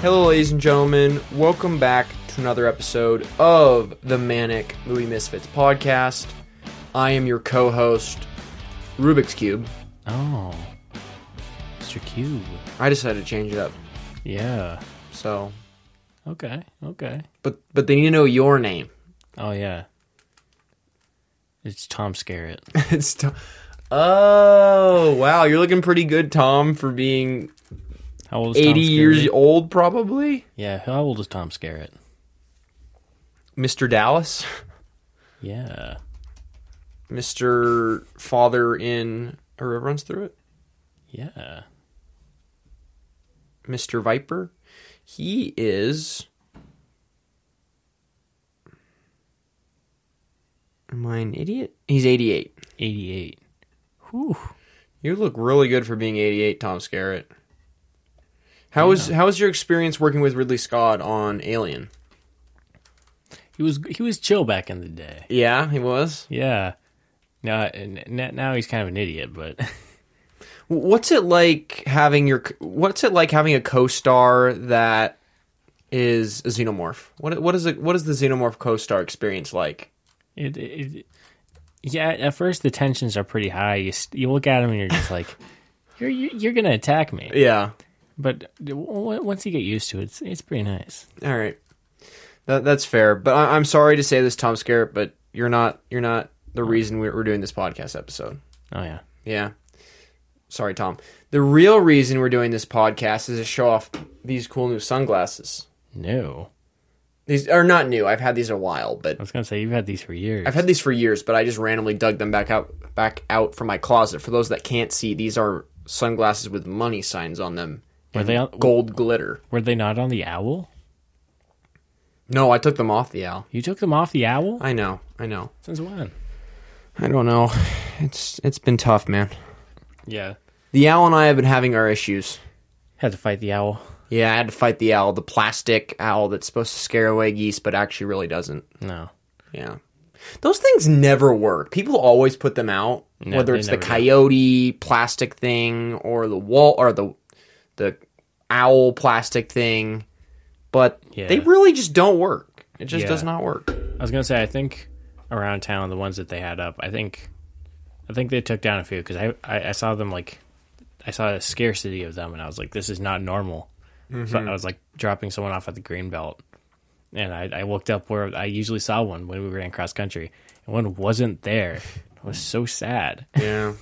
Hello, ladies and gentlemen. Welcome back to another episode of the Manic Movie Misfits podcast. I am your co-host, Rubik's Cube. Oh, Mr. Cube. I decided to change it up. Yeah. So. Okay. But they need to know your name. Oh, yeah. It's Tom Skerritt. It's Tom. Oh, wow. You're looking pretty good, Tom, for being... How old is Tom 80 Skerritt? Years old, probably? Yeah, how old is Tom Skerritt? Mr. Dallas? Yeah. Mr. Father in A River Runs Through It? Yeah. Mr. Viper? He is... Am I an idiot? He's 88. 88. Whew. You look really good for being 88, Tom Skerritt. How was your experience working with Ridley Scott on Alien? He was chill back in the day. Yeah, he was. Yeah. Now he's kind of an idiot, but what's it like having a co-star that is a xenomorph? What is the xenomorph co-star experience like? Yeah, at first the tensions are pretty high. You look at him and you're just like, you're going to attack me. Yeah. But once you get used to it, it's pretty nice. All right, that's fair. But I'm sorry to say this, Tom Skerritt, but you're not the reason we're doing this podcast episode. Oh yeah. Sorry, Tom. The real reason we're doing this podcast is to show off these cool new sunglasses. No, these are not new. I've had these a while, but I was gonna say you've had these for years. I've had these for years, but I just randomly dug them back out from my closet. For those that can't see, these are sunglasses with money signs on them. Were they on gold glitter? Were they not on the owl? No, I took them off the owl. You took them off the owl? I know. Since when? I don't know. It's been tough, man. Yeah. The owl and I have been having our issues. Had to fight the owl. Yeah, I had to fight the owl, the plastic owl that's supposed to scare away geese, but actually really doesn't. No. Yeah. Those things never work. People always put them out, no, whether it's the coyote plastic thing or the wall or the owl plastic thing, but yeah. They really just don't work. It just does not work. I was going to say, I think around town, the ones that they had up, I think they took down a few because I saw them I saw a scarcity of them and I was like, this is not normal. Mm-hmm. So I was like dropping someone off at the Greenbelt and I looked up where I usually saw one when we ran cross country and one wasn't there. It was so sad. Yeah.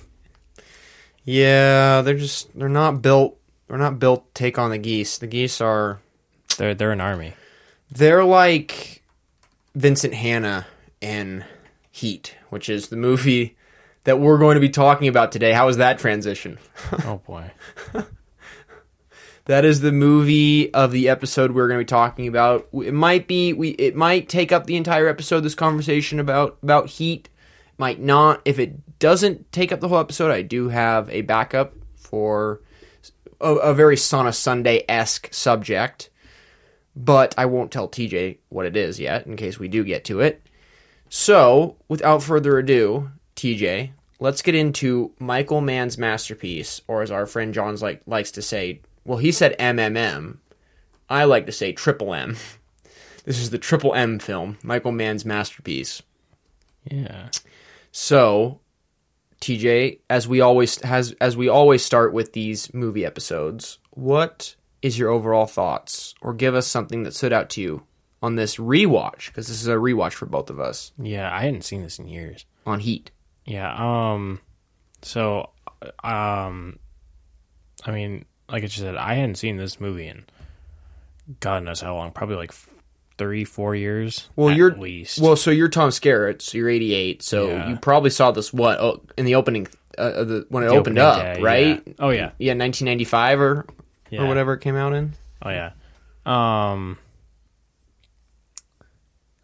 Yeah. They're not built. They're not built to take on the geese. The geese are... They're an army. They're like Vincent Hanna in Heat, which is the movie that we're going to be talking about today. How was that transition? Oh, boy. That is the movie of the episode we're going to be talking about. It might take up the entire episode, this conversation about Heat. Might not. If it doesn't take up the whole episode, I do have a backup for... A very Son of Sunday-esque subject, but I won't tell TJ what it is yet in case we do get to it. So, without further ado, TJ, let's get into Michael Mann's masterpiece, or as our friend John likes to say, well, he said MMM. I like to say Triple M. This is the Triple M film, Michael Mann's masterpiece. Yeah. So... TJ, as we always start with these movie episodes, what is your overall thoughts, or give us something that stood out to you on this rewatch? Because this is a rewatch for both of us. Yeah, I hadn't seen this in years. On Heat. Yeah. So, I mean, like I just said, I hadn't seen this movie in God knows how long. Probably like 3-4 years well, at least. Well, so you're Tom Skerritt, so you're 88, so yeah. You probably saw this, in the opening, when it opened up, day, right? Yeah. Oh, yeah. Yeah, 1995 or whatever it came out in. Oh, yeah.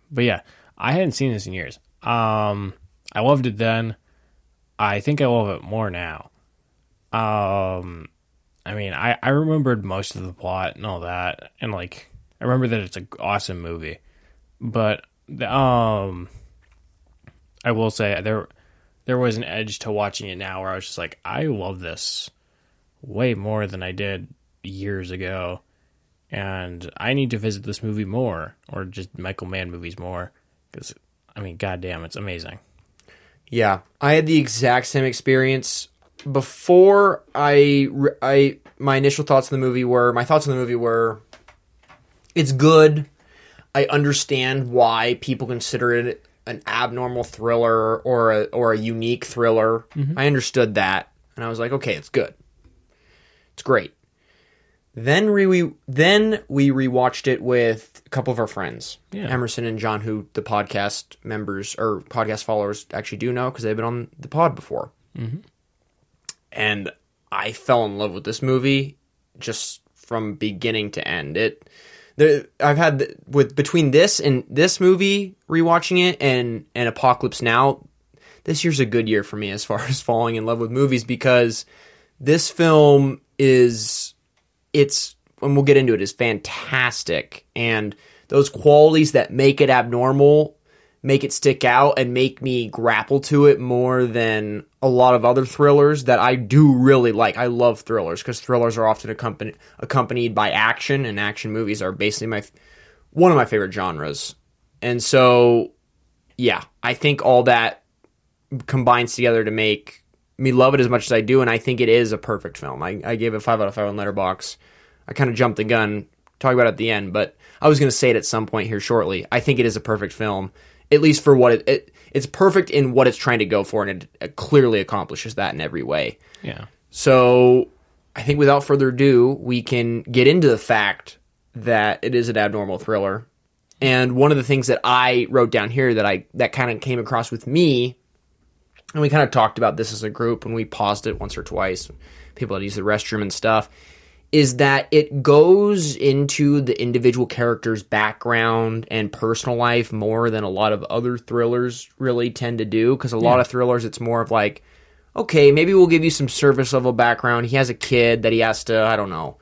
But yeah, I hadn't seen this in years. I loved it then. I think I love it more now. I mean, I remembered most of the plot and all that, and like... I remember that it's an awesome movie, but I will say there was an edge to watching it now where I was just like, I love this way more than I did years ago, and I need to visit this movie more, or just Michael Mann movies more, because, I mean, goddamn, it's amazing. Yeah, I had the exact same experience. Before my initial thoughts on the movie were, it's good. I understand why people consider it an abnormal thriller or a unique thriller. Mm-hmm. I understood that, and I was like, okay, it's good. It's great. Then we rewatched it with a couple of our friends, Emerson and John, who the podcast members or podcast followers actually do know because they've been on the pod before. Mm-hmm. And I fell in love with this movie just from beginning to end. Between this and this movie, rewatching it and Apocalypse Now, this year's a good year for me as far as falling in love with movies, because this film and we'll get into it, is fantastic. And those qualities that make it abnormal make it stick out and make me grapple to it more than a lot of other thrillers that I do really like. I love thrillers because thrillers are often accompanied by action, and action movies are basically one of my favorite genres. And so, yeah, I think all that combines together to make me love it as much as I do, and I think it is a perfect film. I gave it 5 out of 5 on Letterboxd. I kind of jumped the gun, talk about it at the end, but I was going to say it at some point here shortly. I think it is a perfect film. At least for what it's perfect in what it's trying to go for, and it clearly accomplishes that in every way. Yeah. So I think without further ado, we can get into the fact that it is an abnormal thriller. And one of the things that I wrote down here that kind of came across with me, and we kind of talked about this as a group, and we paused it once or twice, people had used the restroom and stuff, is that it goes into the individual character's background and personal life more than a lot of other thrillers really tend to do. Because a lot of thrillers, it's more of like, okay, maybe we'll give you some service level background. He has a kid that he has to,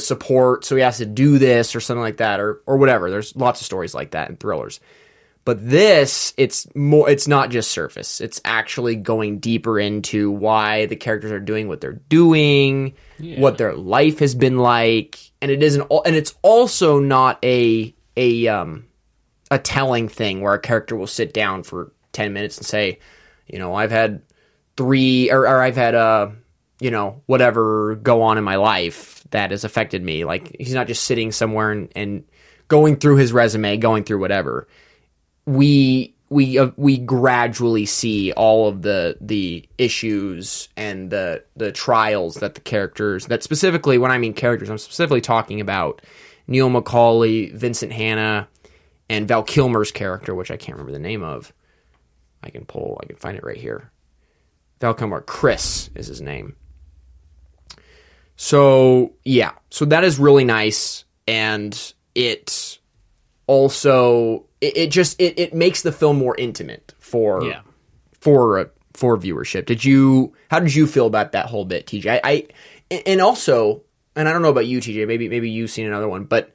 support, so he has to do this or something like that or whatever. There's lots of stories like that in thrillers. But this, it's not just surface. It's actually going deeper into why the characters are doing what they're doing, what their life has been like, and it's also not a telling thing where a character will sit down for 10 minutes and say, you know, I've had whatever go on in my life that has affected me. Like, he's not just sitting somewhere and going through his resume, going through whatever. We gradually see all of the issues and the trials that the characters, that specifically, when I mean characters, I'm specifically talking about Neil McCauley, Vincent Hanna, and Val Kilmer's character, which I can't remember the name of. I can find it right here. Val Kilmer, Chris is his name. So, yeah. So that is really nice, and it also... It makes the film more intimate for viewership. How did you feel about that whole bit, TJ? And I don't know about you, TJ. Maybe you've seen another one, but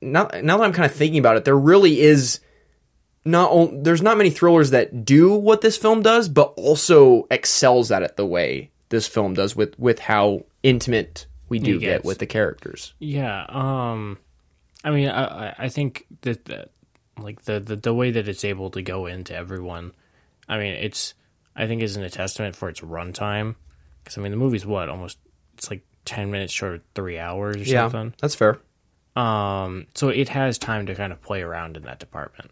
now that I'm kind of thinking about it, there really is there's not many thrillers that do what this film does, but also excels at it the way this film does with how intimate we do get with the characters. Yeah. I mean, I think that like the way that it's able to go into everyone, I mean, I think isn't a testament for its runtime, because I mean the movie's it's like 10 minutes short of 3 hours or something. That's fair. So it has time to kind of play around in that department.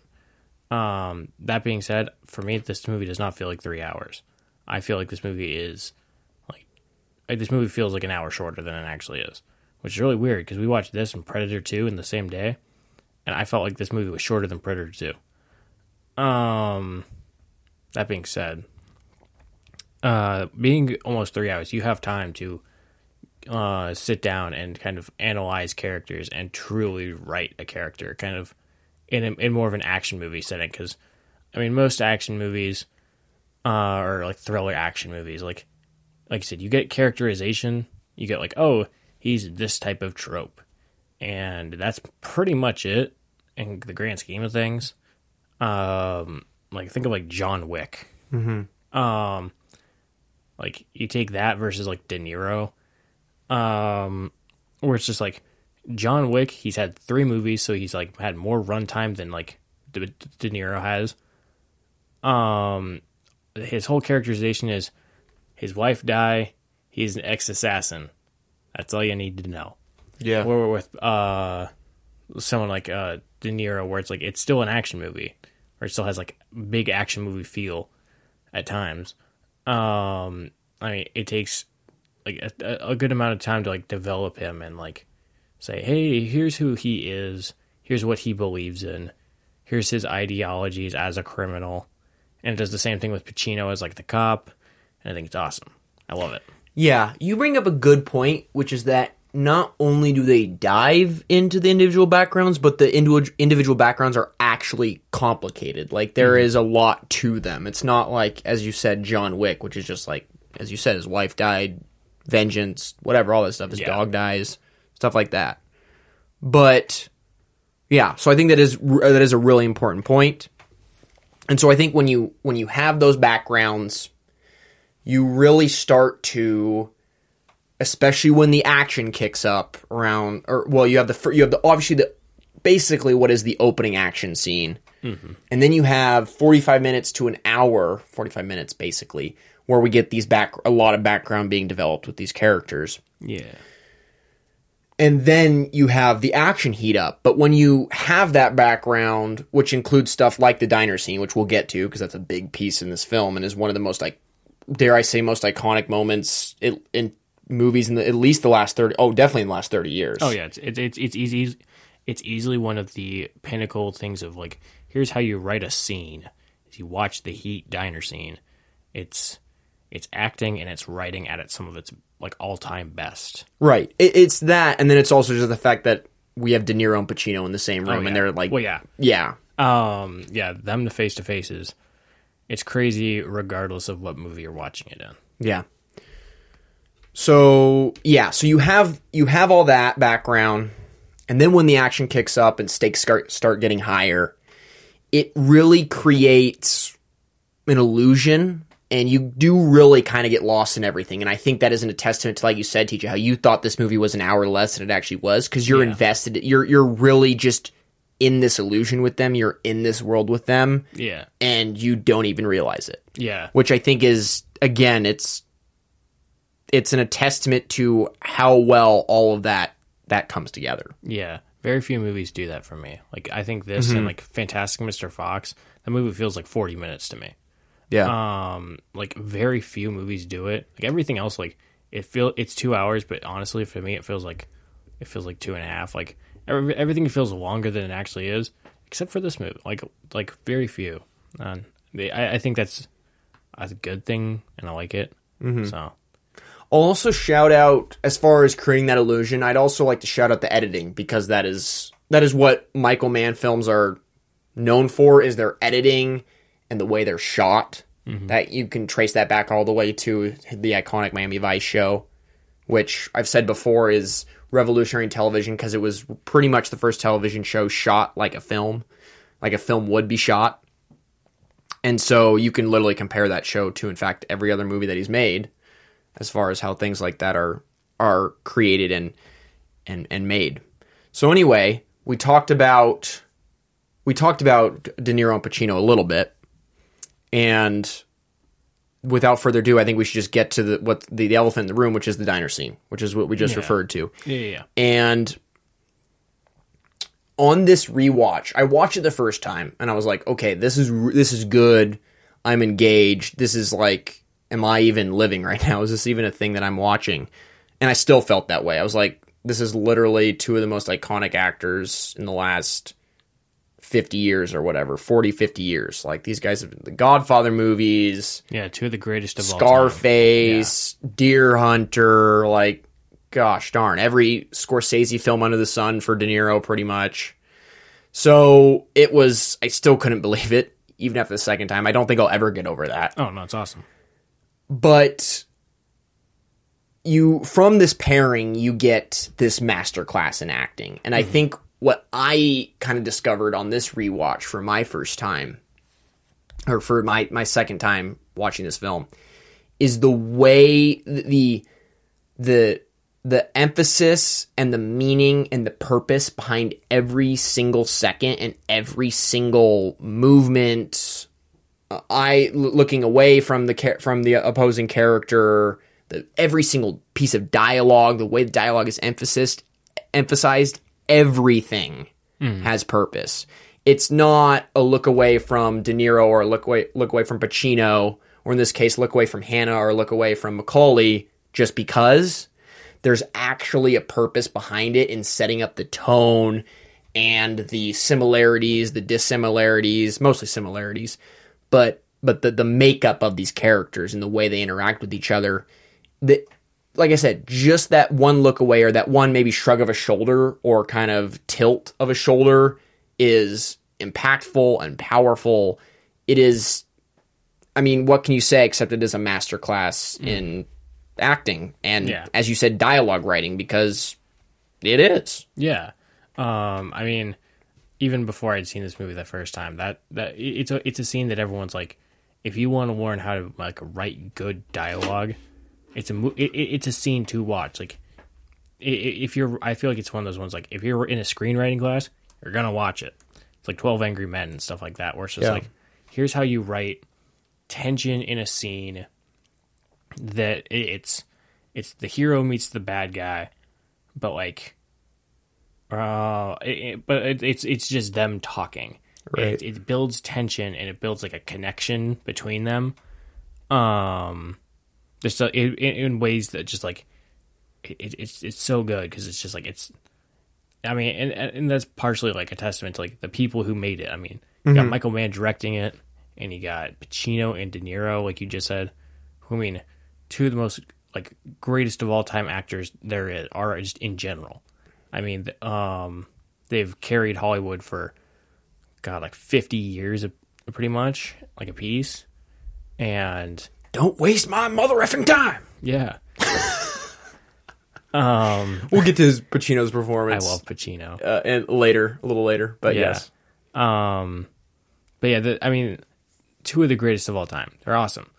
That being said, for me this movie does not feel like 3 hours. I feel like this movie feels like an hour shorter than it actually is, which is really weird because we watched this and Predator 2 in the same day. And I felt like this movie was shorter than Predator 2. That being said, being almost 3 hours, you have time to sit down and kind of analyze characters and truly write a character, kind of in more of an action movie setting. Because, I mean, most action movies or like thriller action movies, like I said, you get characterization. You get like, oh, he's this type of trope. And that's pretty much it in the grand scheme of things. Think of like John Wick. Mm-hmm. You take that versus like De Niro, where it's just like John Wick, he's had 3 movies, so he's like had more runtime than like De Niro has. His whole characterization is his wife die, he's an ex-assassin. That's all you need to know. Yeah. Or with someone like De Niro, where it's like it's still an action movie, or it still has like big action movie feel at times. I mean, it takes like a good amount of time to like develop him and like say, hey, here's who he is, here's what he believes in, here's his ideologies as a criminal. And it does the same thing with Pacino as like the cop, and I think it's awesome. I love it. Yeah, you bring up a good point, which is that not only do they dive into the individual backgrounds, but the individual backgrounds are actually complicated. Like, there is a lot to them. It's not like, as you said, John Wick, which is just like, as you said, his wife died, vengeance, whatever, all that stuff. His dog dies, stuff like that. But, yeah, so I think that is a really important point. And so I think when you have those backgrounds, you really start to, especially when the action kicks up around, or well, you have the obviously the basically what is the opening action scene, and then you have 45 minutes to an hour, 45 minutes basically, where we get these a lot of background being developed with these characters. Yeah. And then you have the action heat up. But when you have that background, which includes stuff like the diner scene, which we'll get to because that's a big piece in this film and is one of the most, like, dare I say, most iconic moments in movies in at least the last 30. Oh, definitely in the last 30 years. Oh yeah, it's easily one of the pinnacle things of like, here's how you write a scene. If you watch the Heat diner scene, it's acting and it's writing at some of its like all-time best. Right. It's that, and then it's also just the fact that we have De Niro and Pacino in the same room, and they're like... Well, yeah. Yeah. Them, the face-to-faces. It's crazy regardless of what movie you're watching it in. Yeah. So, yeah. So you have all that background, and then when the action kicks up and stakes start getting higher, it really creates an illusion. And you do really kind of get lost in everything. And I think that isn't a testament to, like you said, TJ, how you thought this movie was an hour less than it actually was. Because you're invested. You're really just in this illusion with them. You're in this world with them. Yeah. And you don't even realize it. Yeah. Which I think is, again, it's a testament to how well all of that comes together. Yeah. Very few movies do that for me. Like, I think this and, like, Fantastic Mr. Fox, that movie feels like 40 minutes to me. Yeah. Like, very few movies do it. Like, everything else, like, it's 2 hours, but honestly, for me, it feels like 2.5. Like, everything feels longer than it actually is, except for this movie. Like very few. I think that's a good thing, and I like it. So, I'll also shout out, as far as creating that illusion, I'd also like to shout out the editing, because that is what Michael Mann films are known for, is their editing and the way they're shot. That you can trace that back all the way to the iconic Miami Vice show, which I've said before is revolutionary in television because it was pretty much the first television show shot like a film would be shot. And so you can literally compare that show to, in fact, every other movie that he's made, as far as how things like that are created and made. So anyway, we talked about De Niro and Pacino a little bit. And without further ado, I think we should just get to the elephant in the room, which is the diner scene, which is what we just referred to. Yeah. And on this rewatch, I watched it the first time, and I was like, okay, this is good. I'm engaged. This is like, am I even living right now? Is this even a thing that I'm watching? And I still felt that way. I was like, this is literally two of the most iconic actors in the last 50 years or whatever, 40, 50 years. Like, these guys have been the Godfather movies. Yeah, two of the greatest of all time. Scarface, Deer Hunter, like, gosh darn, every Scorsese film under the sun for De Niro, pretty much. So it was, I still couldn't believe it, even after the second time. I don't think I'll ever get over that. Oh, no, it's awesome. But from this pairing, you get this masterclass in acting. And I think what I kind of discovered on this rewatch for my first time, or for my second time watching this film, is the way the the emphasis and the meaning and the purpose behind every single second and every single movement, looking away from the opposing character, every single piece of dialogue, the way the dialogue is emphasized, everything has purpose. It's not a look away from De Niro or a look away from Pacino, or in this case, look away from Hanna or look away from McCauley just because. There's actually a purpose behind it in setting up the tone and the similarities, the dissimilarities, mostly similarities, but the makeup of these characters and the way they interact with each other. Like I said, just that one look away or that one maybe shrug of a shoulder or kind of tilt of a shoulder is impactful and powerful. It is, I mean, what can you say except it is a masterclass in acting and as you said, dialogue writing, because it is. I mean, even before I'd seen this movie the first time, that it's a scene that everyone's like, if you want to learn how to like write good dialogue, it's a scene to watch. Like if you're, I feel like it's one of those ones, like if you're in a screenwriting class, you're gonna watch it. It's like 12 Angry Men and stuff like that, where it's just like, here's how you write tension in a scene that it's the hero meets the bad guy, but like, it's just them talking. Right. It builds tension and it builds like a connection between them. Just in ways that just like, it's so good because it's just like it's. I mean, and that's partially like a testament to like the people who made it. I mean, you got Michael Mann directing it, and you got Pacino and De Niro, like you just said. Who, I mean, two of the most like greatest of all time actors there is, are just in general. I mean, they've carried Hollywood for God, like 50 years, pretty much, like a piece. And don't waste my mother effing time. Yeah. We'll get to Pacino's performance. I love Pacino. And later, a little later, but yes. But yeah, I mean, two of the greatest of all time. They're awesome.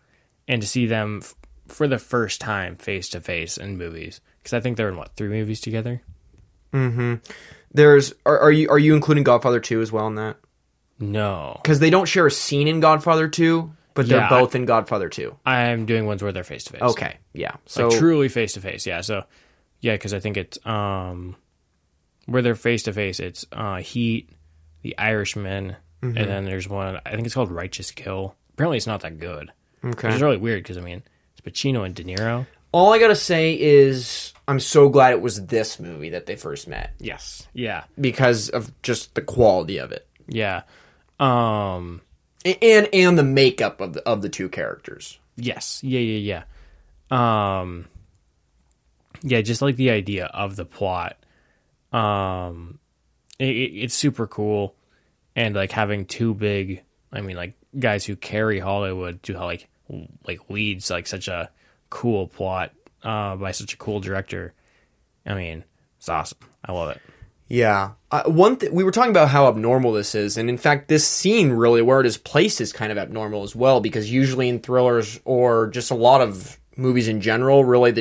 And to see them for the first time face-to-face in movies. Because I think they're in, what, 3 movies together? Mm-hmm. There's... Are you including Godfather 2 as well in that? No. Because they don't share a scene in Godfather 2, but they're both in Godfather 2. I'm doing ones where they're face-to-face. Okay, yeah. So like, truly face-to-face, yeah. So, yeah, because I think it's... where they're face-to-face, it's Heat, The Irishman, and then there's one... I think it's called Righteous Kill. Apparently it's not that good. Okay. Which is really weird because, I mean, it's Pacino and De Niro. All I got to say is I'm so glad it was this movie that they first met. Yes. Yeah. Because of just the quality of it. Yeah. And the makeup of the two characters. Yes. Yeah. Yeah, just like the idea of the plot. It's super cool. And, like, having two big, I mean, like, guys who carry Hollywood to like leads like such a cool plot by such a cool director. I mean, it's awesome. I love it. Yeah. We were talking about how abnormal this is, and in fact, this scene really where it is placed is kind of abnormal as well, because usually in thrillers or just a lot of movies in general, really the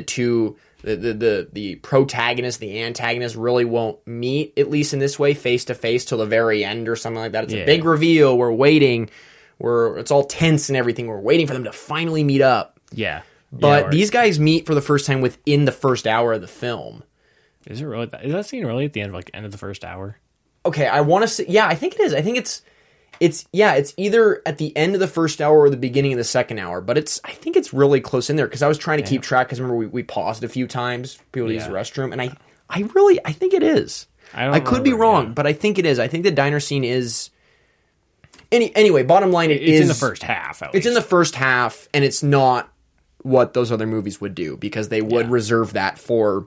protagonist, the antagonist really won't meet, at least in this way, face to face till the very end or something like that. It's a big reveal. We're waiting. It's all tense and everything. We're waiting for them to finally meet up. Yeah. But these guys meet for the first time within the first hour of the film. Is it really? Is that scene really at the end of the first hour? Okay, I want to say, yeah, I think it is. I think it's either at the end of the first hour or the beginning of the second hour. But I think it's really close in there because I was trying to keep track because remember we paused a few times. People use the restroom, and I think it is. I could be wrong, but I think it is. I think the diner scene is. Anyway, bottom line, it's in the first half. It's in the first half, and it's not what those other movies would do because they would reserve that for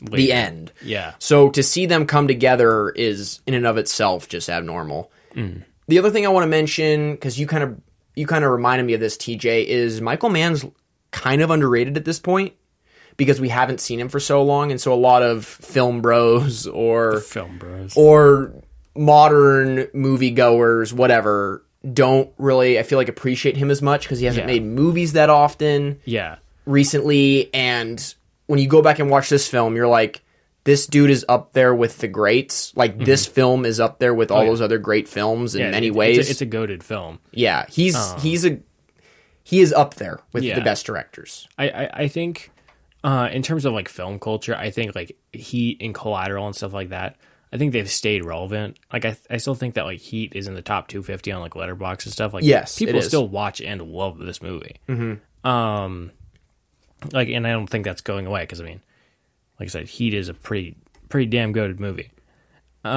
the end. Yeah. So to see them come together is in and of itself just abnormal. Mm. The other thing I want to mention, because you kind of reminded me of this, TJ, is Michael Mann's kind of underrated at this point because we haven't seen him for so long, and so a lot of film bros or modern moviegoers, whatever, don't really, I feel like, appreciate him as much because he hasn't made movies that often recently, and when you go back and watch this film, you're like, this dude is up there with the greats. Like, mm-hmm. this film is up there with all those other great films in many ways. It's a goated film. Yeah, he is up there with the best directors. I think in terms of like film culture, I think like Heat and Collateral and stuff like that, I think they've stayed relevant. Like I still think that like Heat is in the top 250 on like Letterboxd and stuff. Like yes, people still watch and love this movie. Mm-hmm. Like, and I don't think that's going away because I mean, like I said, Heat is a pretty damn goated movie. But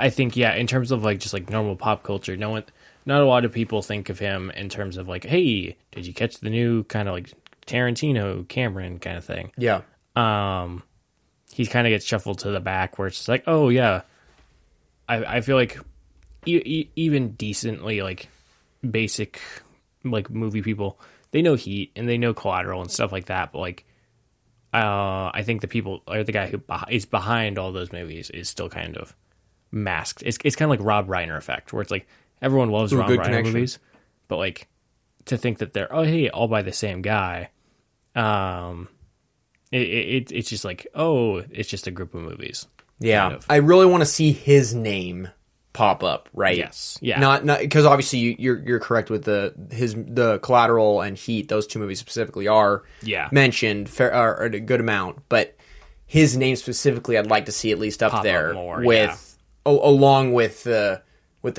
I think in terms of like just like normal pop culture, not a lot of people think of him in terms of like, hey, did you catch the new kind of like Tarantino, Cameron kind of thing? Yeah. He kind of gets shuffled to the back where it's just like, oh yeah, I feel like even decently like basic like movie people, they know Heat and they know Collateral and stuff like that, but like I think the people or the guy who is behind all those movies is still kind of masked. It's kind of like Rob Reiner effect where it's like everyone loves Rob Reiner movies, but like to think that they're all by the same guy, it's just like it's just a group of movies. Yeah, kind of. I really want to see his name pop up, right? Yes, yeah. Not because obviously you're correct with the Collateral and Heat; those two movies specifically are mentioned or a good amount. But his name specifically, I'd like to see at least up there along with the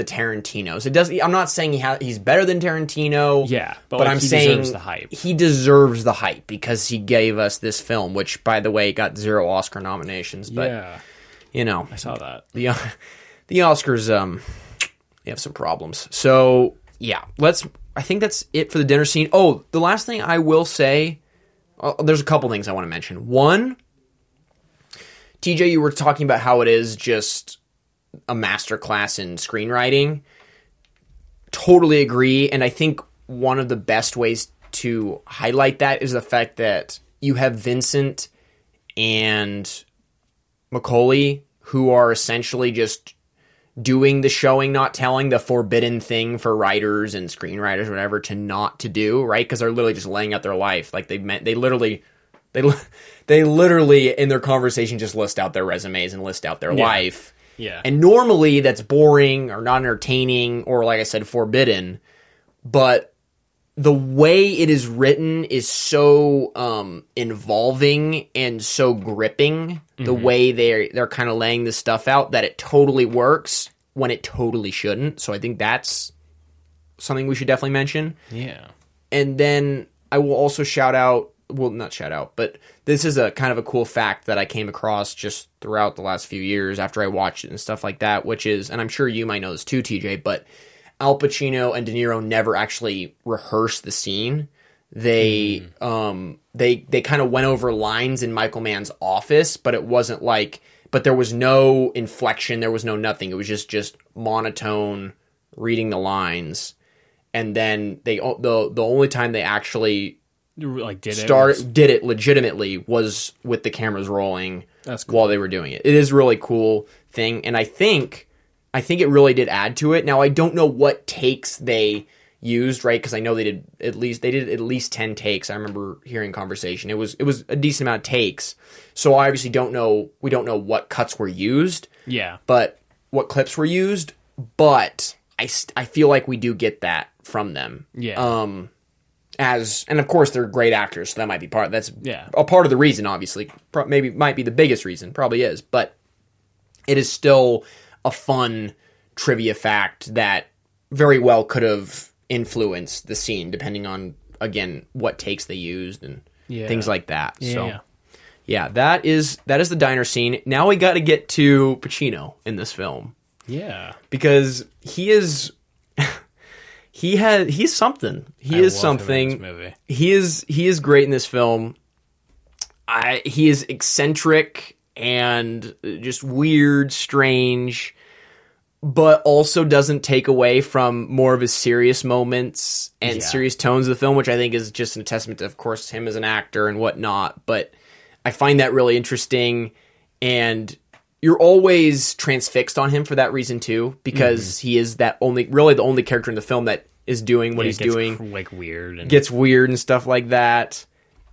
Tarantinos. It does. I'm not saying he's better than Tarantino. Yeah, but like, I'm saying deserves the hype. He deserves the hype because he gave us this film, which by the way got 0 Oscar nominations. But you know, I saw that. Yeah. The Oscars, they have some problems. So, yeah, I think that's it for the dinner scene. Oh, the last thing I will say, there's a couple things I want to mention. One, TJ, you were talking about how it is just a masterclass in screenwriting. Totally agree. And I think one of the best ways to highlight that is the fact that you have Vincent and McCauley, who are essentially just doing the showing, not telling, the forbidden thing for writers and screenwriters or whatever to do, right? Because they're literally just laying out their life. Like they literally in their conversation just list out their resumes and list out their life. Yeah. And normally that's boring or not entertaining or, like I said, forbidden. But the way it is written is so involving and so gripping, the mm-hmm. way they're kind of laying this stuff out, that it totally works when it totally shouldn't. So I think that's something we should definitely mention. Yeah. And then I will also not shout out, but this is a kind of a cool fact that I came across just throughout the last few years after I watched it and stuff like that, which is, and I'm sure you might know this too, TJ, but Al Pacino and De Niro never actually rehearsed the scene. They they kind of went over lines in Michael Mann's office, but it wasn't like, but there was no inflection, there was no nothing. It was just monotone reading the lines, and then the only time they actually like did it legitimately was with the cameras rolling. That's cool. While they were doing it. It is a really cool thing, and I think it really did add to it. Now, I don't know what takes they used, right? Because I know they did at least 10 takes. I remember hearing conversation. It was a decent amount of takes. So I obviously don't know what cuts were used. Yeah. But what clips were used. But I feel like we do get that from them. Yeah. And of course they're great actors, so that might be a part of the reason, obviously. Maybe might be the biggest reason. Probably is. But it is still a fun trivia fact that very well could have influenced the scene, depending on, again, what takes they used and things like that. Yeah. So, that is the diner scene. Now we got to get to Pacino in this film. Yeah, because he's something. He is great in this film. He is eccentric and just weird, strange, but also doesn't take away from more of his serious moments and serious tones of the film, which I think is just a testament to, of course, him as an actor and whatnot. But I find that really interesting, and you're always transfixed on him for that reason too, because he is the only character in the film that is doing what he's doing, like weird and stuff like that.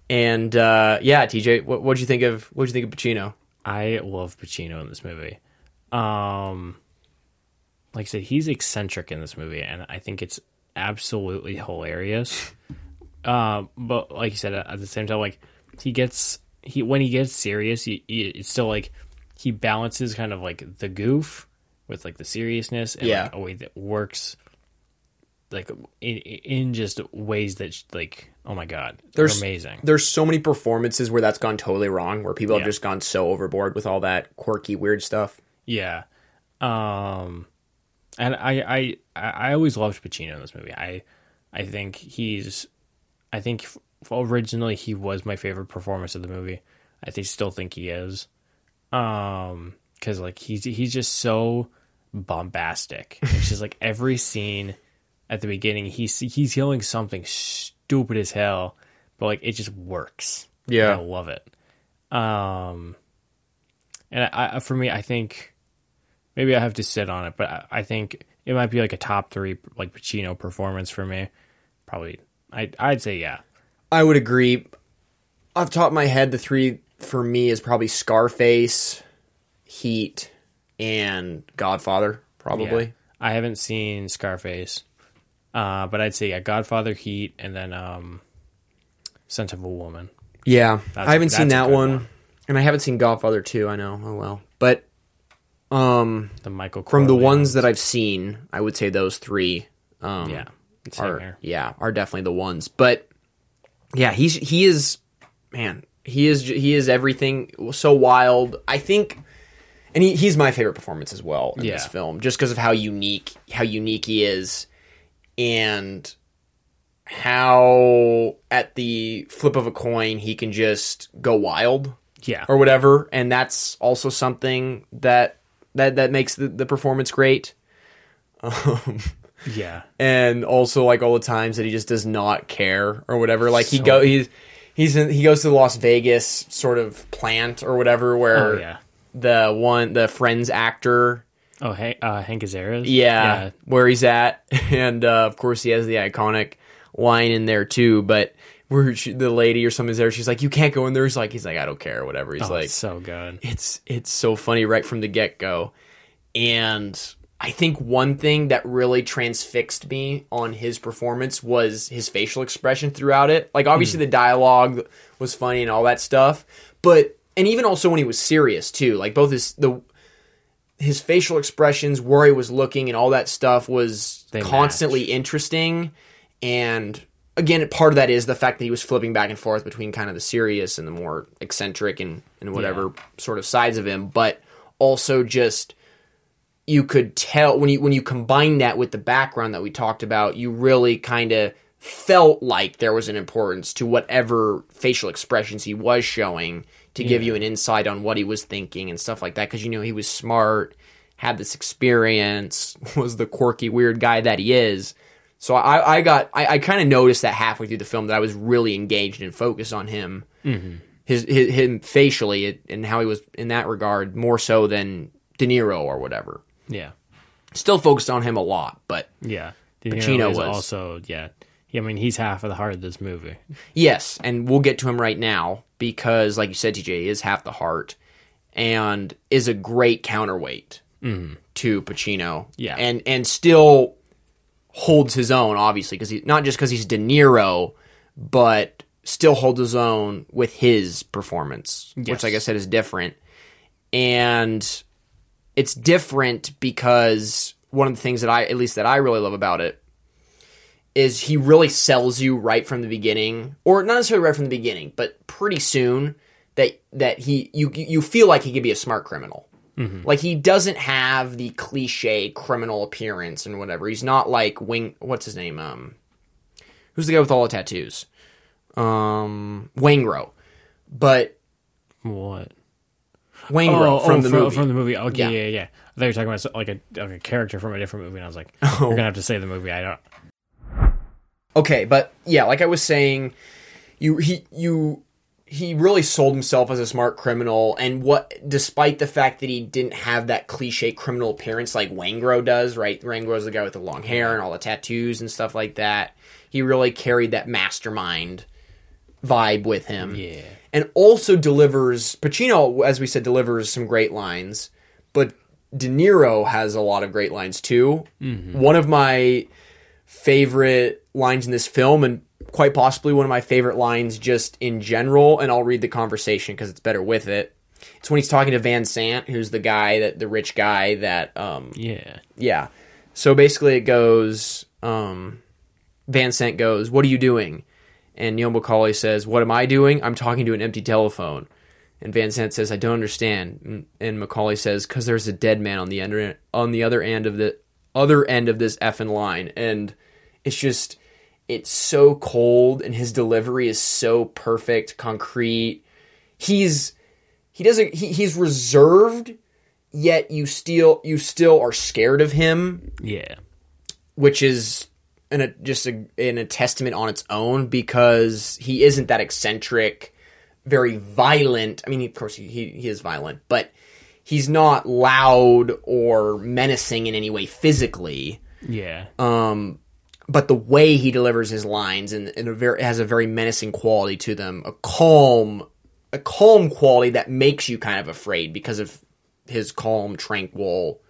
And yeah, TJ, what'd you think of Pacino? I love Pacino in this movie. Like I said, he's eccentric in this movie, and I think it's absolutely hilarious. But like you said, at the same time, like when he gets serious, it's still like he balances kind of like the goof with like the seriousness, and yeah, like a way that works, like in just ways that like, oh my God, they're amazing. There's so many performances where that's gone totally wrong, where people have just gone so overboard with all that quirky, weird stuff. Yeah. And I always loved Pacino in this movie. I think originally he was my favorite performance of the movie. I still think he is. Cause like he's just so bombastic. It's just like every scene at the beginning, he's yelling something stupid as hell, but like it just works. Yeah. And I love it. And for me, I think maybe I have to sit on it, but I think it might be like a top three, like Pacino performance for me. Probably. I'd say, yeah, I would agree. Off the top of my head, the three for me is probably Scarface, Heat, and Godfather, probably. Yeah. I haven't seen Scarface, but I'd say, yeah, Godfather, Heat, and then Scent of a Woman. Yeah, I haven't seen that one, and I haven't seen Godfather 2, I know. Oh, well. But the Michael from the ones that I've seen, I would say those three are definitely the ones. But yeah, he is everything, so wild. I think, and he's my favorite performance as well in this film, just because of how unique he is, and how at the flip of a coin he can just go wild, or whatever. And that's also something that makes the performance great. Yeah, and also like all the times that he just does not care or whatever. Like he goes to the Las Vegas sort of plant or whatever, where the Friends actor. Oh, hey, Hank Azaria. Yeah, where he's at, and of course he has the iconic line in there too. But where the lady or something's there, she's like, "You can't go in there." He's like, "I don't care," or whatever. He's it's so good. It's so funny right from the get go, and I think one thing that really transfixed me on his performance was his facial expression throughout it. Like, obviously the dialogue was funny and all that stuff, but, and even also when he was serious too, like both his facial expressions, where he was looking and all that stuff was constantly interesting. And again, part of that is the fact that he was flipping back and forth between kind of the serious and the more eccentric and whatever sort of sides of him, but also just, you could tell when you combine that with the background that we talked about, you really kind of felt like there was an importance to whatever facial expressions he was showing to give you an insight on what he was thinking and stuff like that. Cause you know, he was smart, had this experience, was the quirky, weird guy that he is. So I kind of noticed that halfway through the film that I was really engaged and focused on him, him facially and how he was in that regard, more so than De Niro or whatever. Yeah, still focused on him a lot, but Pacino was also I mean, he's half of the heart of this movie. Yes, and we'll get to him right now because, like you said, TJ, is half the heart and is a great counterweight to Pacino. Yeah, and still holds his own, obviously, because not just because he's De Niro, but still holds his own with his performance, which, like I said, is different. And it's different because one of the things that I really love about it is he really sells you right from the beginning, or not necessarily right from the beginning, but pretty soon that you feel like he could be a smart criminal. Like, he doesn't have the cliche criminal appearance and whatever. He's not like what's his name? Who's the guy with all the tattoos? Waingro. But what? Waingro from the movie. Okay, yeah. I thought you were talking about like a character from a different movie, and I was like, you're gonna have to say the movie. I don't. Okay, but yeah, like I was saying, he really sold himself as a smart criminal, and despite the fact that he didn't have that cliche criminal appearance like Waingro does, right? Waingro's the guy with the long hair and all the tattoos and stuff like that. He really carried that mastermind vibe with him. Yeah. And also delivers... Pacino, as we said, delivers some great lines, but De Niro has a lot of great lines, too. Mm-hmm. One of my favorite lines in this film, and quite possibly one of my favorite lines just in general, and I'll read the conversation because it's better with it. It's when he's talking to Van Sant, who's the guy, that the rich guy that... Yeah. So basically it goes... Van Sant goes, "What are you doing?" And Neil McCauley says, "What am I doing? I'm talking to an empty telephone." And Van Sant says, "I don't understand." And McCauley says, "Because there's a dead man on the other end of this effing line." And it's just, it's so cold, and his delivery is so perfect, concrete. He's reserved, yet you still are scared of him. Yeah, which is. And a testament on its own, because he isn't that eccentric, very violent. I mean, of course, he is violent, but he's not loud or menacing in any way physically. Yeah. But the way he delivers his lines has a very menacing quality to them, a calm quality that makes you kind of afraid because of his calm, tranquil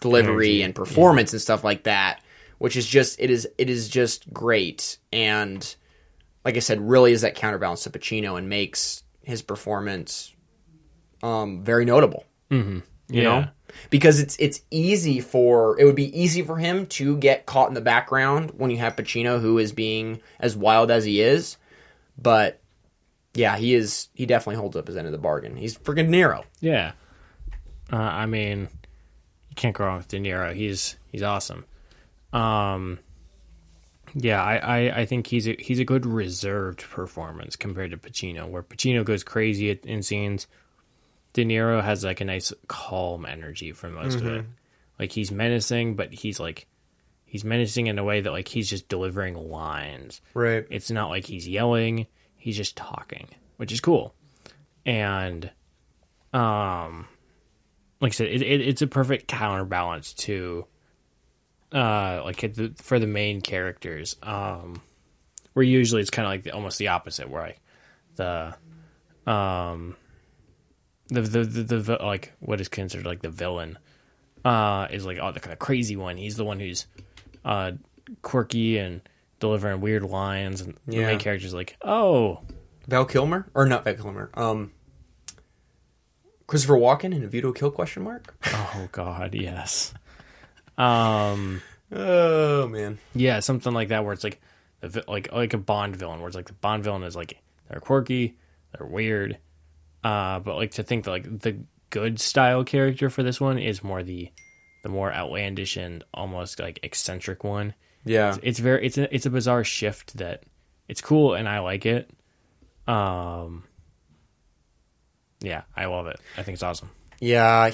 delivery energy and performance and stuff like that. Which is just, it is just great. And like I said, really is that counterbalance to Pacino and makes his performance very notable. Mm-hmm. Yeah. You know? Because it would be easy for him to get caught in the background when you have Pacino, who is being as wild as he is. But yeah, he definitely holds up his end of the bargain. He's freaking De Niro. Yeah. I mean, you can't go wrong with De Niro. He's awesome. Yeah, I think he's a good reserved performance compared to Pacino, where Pacino goes crazy in scenes. De Niro has like a nice calm energy for most of it. Like he's menacing, but he's menacing in a way that like he's just delivering lines. Right. It's not like he's yelling, he's just talking, which is cool. And like I said, it's a perfect counterbalance to for the main characters, where usually it's kind of like almost the opposite, where like the like what is considered like the villain, is like the kind of crazy one. He's the one who's quirky and delivering weird lines, and the main character's like, Val Kilmer or not Val Kilmer, Christopher Walken in A View to a Kill ? Oh God, yes. Oh man. Yeah, something like that, where it's like a Bond villain, where it's like the Bond villain is like they're quirky, they're weird, but like to think that like the good style character for this one is more the more outlandish and almost like eccentric one. Yeah, it's a bizarre shift that it's cool and I like it. Yeah, I love it. I think it's awesome. Yeah,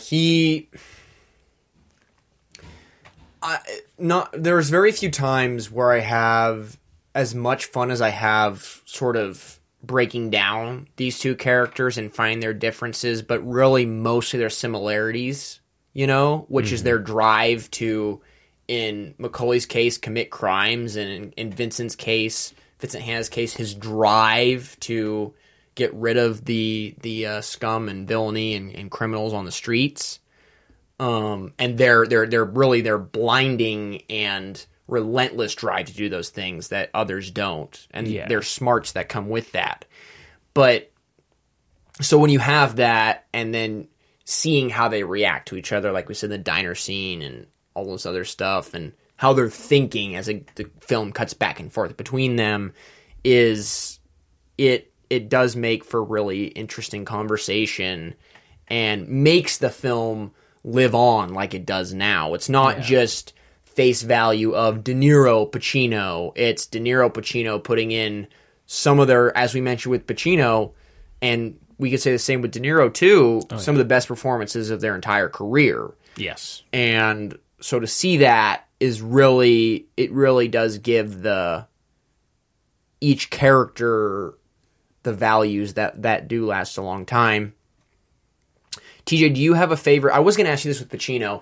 there's very few times where I have as much fun as I have sort of breaking down these two characters and finding their differences, but really mostly their similarities, you know, which is their drive to, in McCauley's case, commit crimes, and in Vincent's case, Vincent Hanna's case, his drive to get rid of the scum and villainy and criminals on the streets. And they're really blinding and relentless drive to do those things that others don't, and their smarts that come with that. But so when you have that, and then seeing how they react to each other, like we said, the diner scene and all those other stuff, and how they're thinking as the film cuts back and forth between them, it does make for really interesting conversation and makes the film live on like it does now. It's not just face value of De Niro, Pacino. It's De Niro, Pacino putting in some of their, as we mentioned with Pacino, and we could say the same with De Niro too, some of the best performances of their entire career. Yes. And so to see that really does give each character the values that do last a long time. TJ, do you have a favorite? I was going to ask you this with Pacino,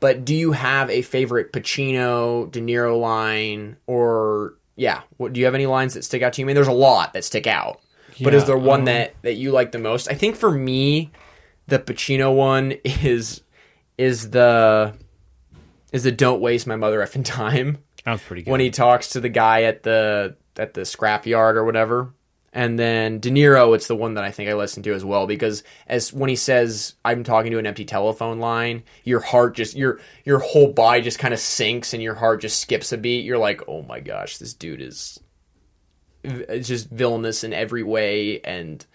but do you have a favorite Pacino, De Niro line, or yeah. What, do you have any lines that stick out to you? I mean, there's a lot that stick out. Yeah, but is there one that you like the most? I think for me, the Pacino one is the "Don't waste my mother effing time." That was pretty good. When he talks to the guy at the scrapyard or whatever. And then De Niro, it's the one that I think I listened to as well, because as when he says, "I'm talking to an empty telephone line," your heart just, your whole body just kind of sinks and your heart just skips a beat. You're like, oh my gosh, this dude is just villainous in every way and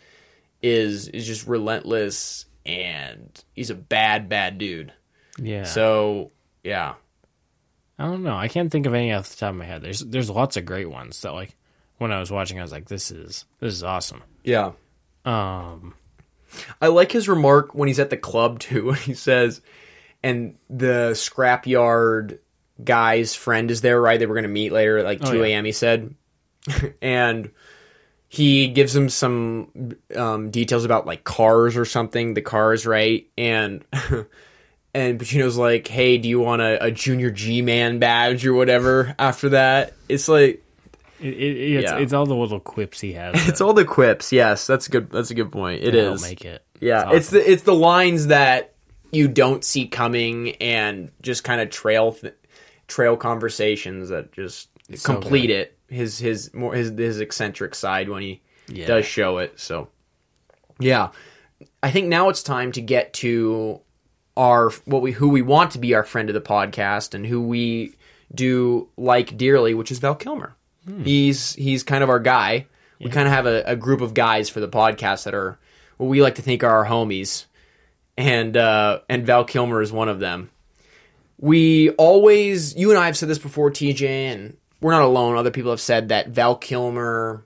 is just relentless, and he's a bad, bad dude. Yeah. So, yeah. I don't know. I can't think of any off the top of my head. There's lots of great ones that, like, when I was watching, I was like, this is awesome. Yeah. I like his remark when he's at the club too, when he says, and the scrapyard guy's friend is there, right? They were going to meet later at like 2 a.m. Yeah. He said, and he gives him some details about like cars or something, the cars, right? And Pacino's like, hey, do you want a Junior G-Man badge or whatever after that? It's like, It's all the little quips he has. Though. It's all the quips. Yes, that's a good point. It is. They'll make it. Yeah, it's awesome. it's the lines that you don't see coming and just kind of trail conversations that just so complete good. It. His eccentric side when he does show it. So yeah, I think now it's time to get to who we want to be our friend of the podcast and who we do like dearly, which is Val Kilmer. He's kind of our guy. Yeah. We kind of have a group of guys for the podcast that are what we like to think are our homies, and Val Kilmer is one of them. You and I have said this before, TJ, and we're not alone. Other people have said that Val Kilmer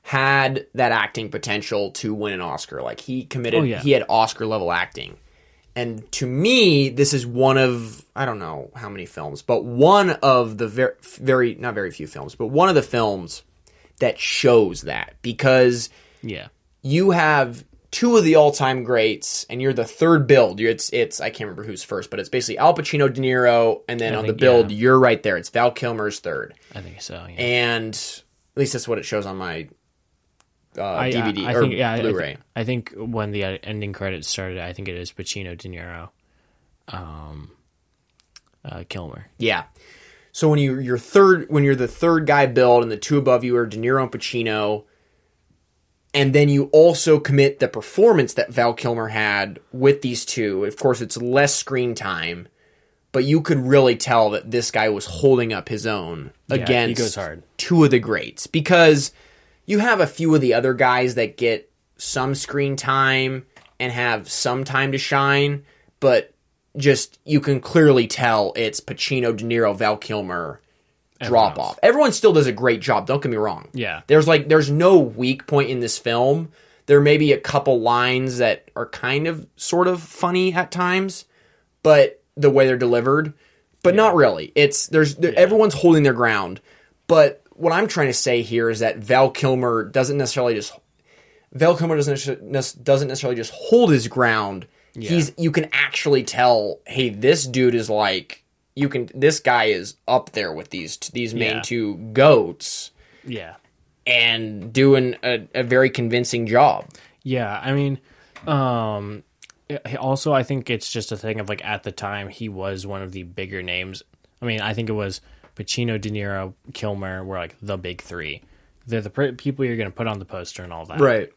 had that acting potential to win an Oscar. Like, he committed, he had Oscar level acting. And to me, this is one of, I don't know how many films, but one of the one of the films that shows that, because you have two of the all-time greats and you're the third build. It's I can't remember who's first, but it's basically Al Pacino, De Niro, and then the build, you're right there. It's Val Kilmer's third. I think so, yeah. And at least that's what it shows on my DVD or Blu-ray. I think when the ending credits started, I think it is Pacino, De Niro, Kilmer. Yeah. So when you're the third guy billed, and the two above you are De Niro and Pacino, and then you also commit the performance that Val Kilmer had with these two. Of course, it's less screen time, but you could really tell that this guy was holding up his own against he goes hard. Two of the greats, because you have a few of the other guys that get some screen time and have some time to shine, but just you can clearly tell it's Pacino, De Niro, Val Kilmer drop off. Everyone still does a great job, don't get me wrong. Yeah. There's no weak point in this film. There may be a couple lines that are kind of sort of funny at times, but the way they're delivered, but not really. Everyone's holding their ground, but what I'm trying to say here is that Val Kilmer doesn't necessarily just hold his ground. Yeah. You can actually tell, hey, this dude is like, this guy is up there with these main two goats. Yeah. And doing a very convincing job. Yeah. I mean, also I think it's just a thing of like, at the time he was one of the bigger names. I mean, I think it was Pacino, De Niro, Kilmer were like the big three. They're the people you're going to put on the poster and all that. Right.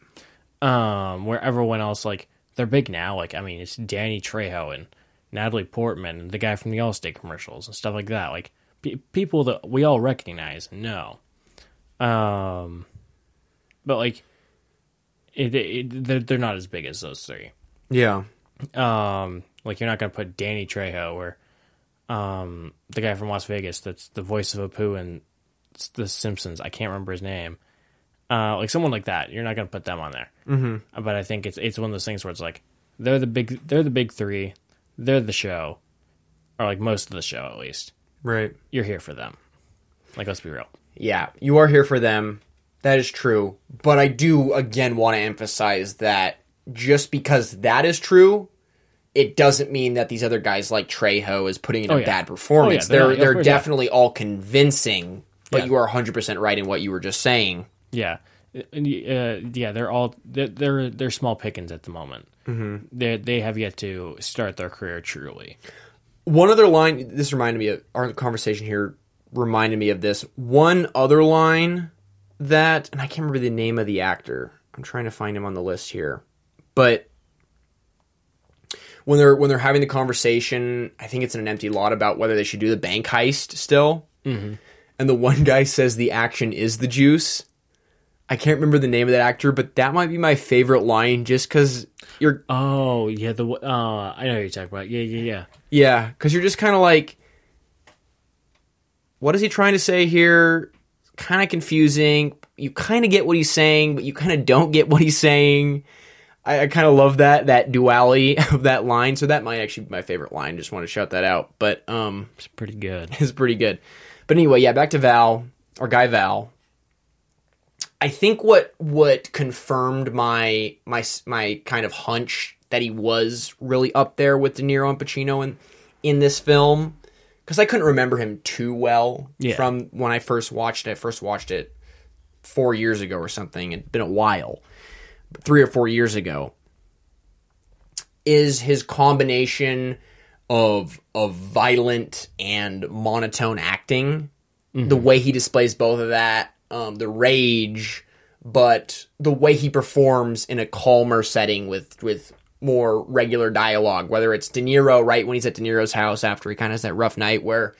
Where everyone else, like, they're big now. Like, I mean, it's Danny Trejo and Natalie Portman and the guy from the Allstate commercials and stuff like that. Like, people that we all recognize and know. But, like, they're not as big as those three. Yeah. Like, you're not going to put Danny Trejo or the guy from Las Vegas that's the voice of Apu and The Simpsons. I can't remember his name. Like someone like that, you're not gonna put them on there. Mm-hmm. But I think it's one of those things where it's like they're the big three, they're the show, or like most of the show at least. Right. You're here for them. Like, let's be real. Yeah, you are here for them. That is true. But I do again want to emphasize that just because that is true it doesn't mean that these other guys like Trejo is putting in a bad performance. They're definitely all convincing, but you are 100% right in what you were just saying. Yeah. They're small pickings at the moment. Mm-hmm. They have yet to start their career truly. One other line, this reminded me of, our conversation here reminded me of this. One other line that, and I can't remember the name of the actor. I'm trying to find him on the list here. But when they're having the conversation, I think it's in an empty lot about whether they should do the bank heist still. Mm-hmm. And the one guy says the action is the juice. I can't remember the name of that actor, but that might be my favorite line just because you're... Oh, yeah. I know what you're talking about. Yeah. Yeah, because you're just kind of like, what is he trying to say here? Kind of confusing. You kind of get what he's saying, but you kind of don't get what he's saying. I kind of love that duality of that line. So that might actually be my favorite line. Just want to shout that out. But it's pretty good. But anyway, yeah, back to Val, our guy Val. I think what confirmed my kind of hunch that he was really up there with De Niro and Pacino in this film, because I couldn't remember him too well from when I first watched it. I first watched it 4 years ago or something. It'd been a while, 3 or 4 years ago. Is his combination of violent and monotone acting, mm-hmm. the way he displays both of that. The rage, but the way he performs in a calmer setting with more regular dialogue, whether it's De Niro, right, when he's at De Niro's house after he kind of has that rough night where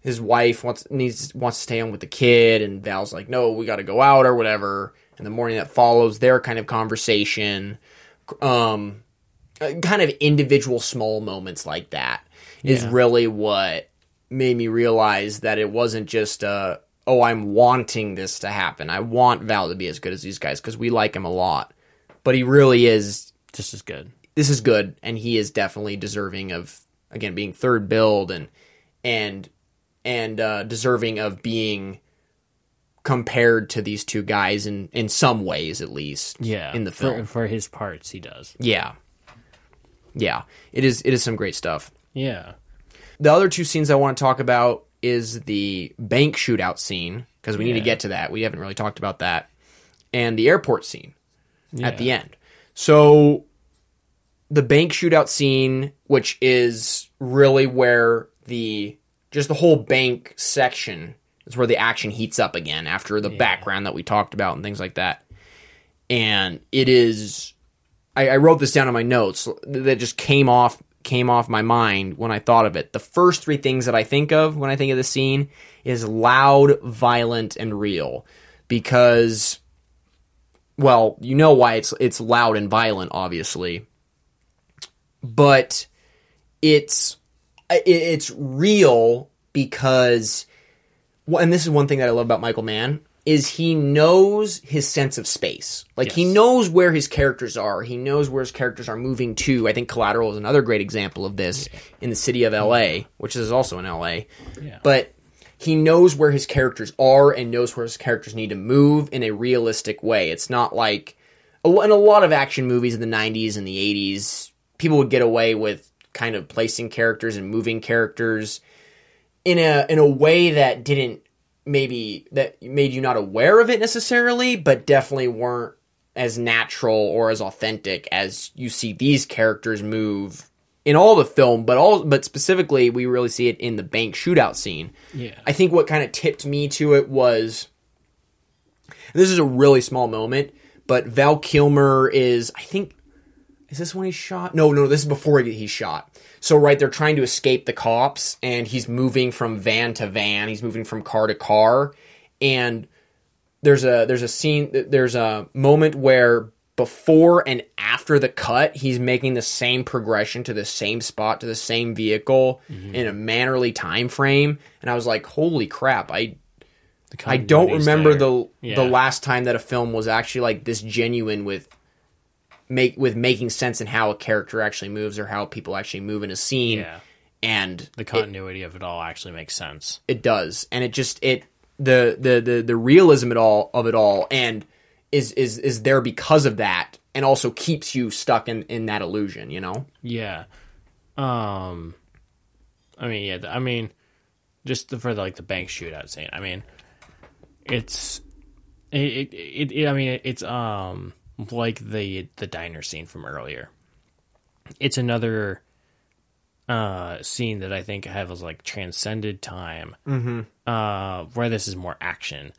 his wife wants to stay home with the kid, and Val's like, no, we got to go out or whatever. And the morning that follows, their kind of conversation, kind of individual small moments like that is really what made me realize that it wasn't just I'm wanting this to happen. I want Val to be as good as these guys because we like him a lot. But he really is... This is good. This is good, and he is definitely deserving of, again, being third billed and deserving of being compared to these two guys in some ways, at least, in the film. For his parts, he does. Yeah. It is some great stuff. Yeah. The other two scenes I want to talk about is the bank shootout scene, because we need to get to that. We haven't really talked about that. And the airport scene at the end. So the bank shootout scene, which is really where the whole bank section is where the action heats up again after the background that we talked about and things like that. And it is... I wrote this down in my notes that just came off my mind when I thought of it. The first three things that I think of when I think of the scene is loud, violent, and real, because, well, you know why it's loud and violent, obviously, but it's real because, well, and this is one thing that I love about Michael Mann, is he knows his sense of space. Like, yes. He knows where his characters are. He knows where his characters are moving to. I think Collateral is another great example of this in the city of L.A., which is also in L.A. Yeah. But he knows where his characters are and knows where his characters need to move in a realistic way. It's not like... In a lot of action movies in the 90s and the 80s, people would get away with kind of placing characters and moving characters in a way that didn't... maybe that made you not aware of it necessarily, but definitely weren't as natural or as authentic as you see these characters move in all the film, but specifically we really see it in the bank shootout scene. Yeah. I think what kind of tipped me to it was, this is a really small moment, but Val Kilmer is this when he shot? No, this is before he shot. So, right, they're trying to escape the cops, and he's moving from van to van. He's moving from car to car, and there's a moment where before and after the cut, he's making the same progression to the same spot to the same vehicle in a mannerly time frame, and I was like, holy crap, I don't remember the last time that a film was actually like this genuine with making sense in how a character actually moves or how people actually move in a scene, and the continuity of it all actually makes sense. It does, and it just the realism of it all and is there because of that, and also keeps you stuck in that illusion, you know? Yeah, For the bank shootout scene. I mean, it's like the diner scene from earlier. It's another scene that I think has like transcended time, where this is more action.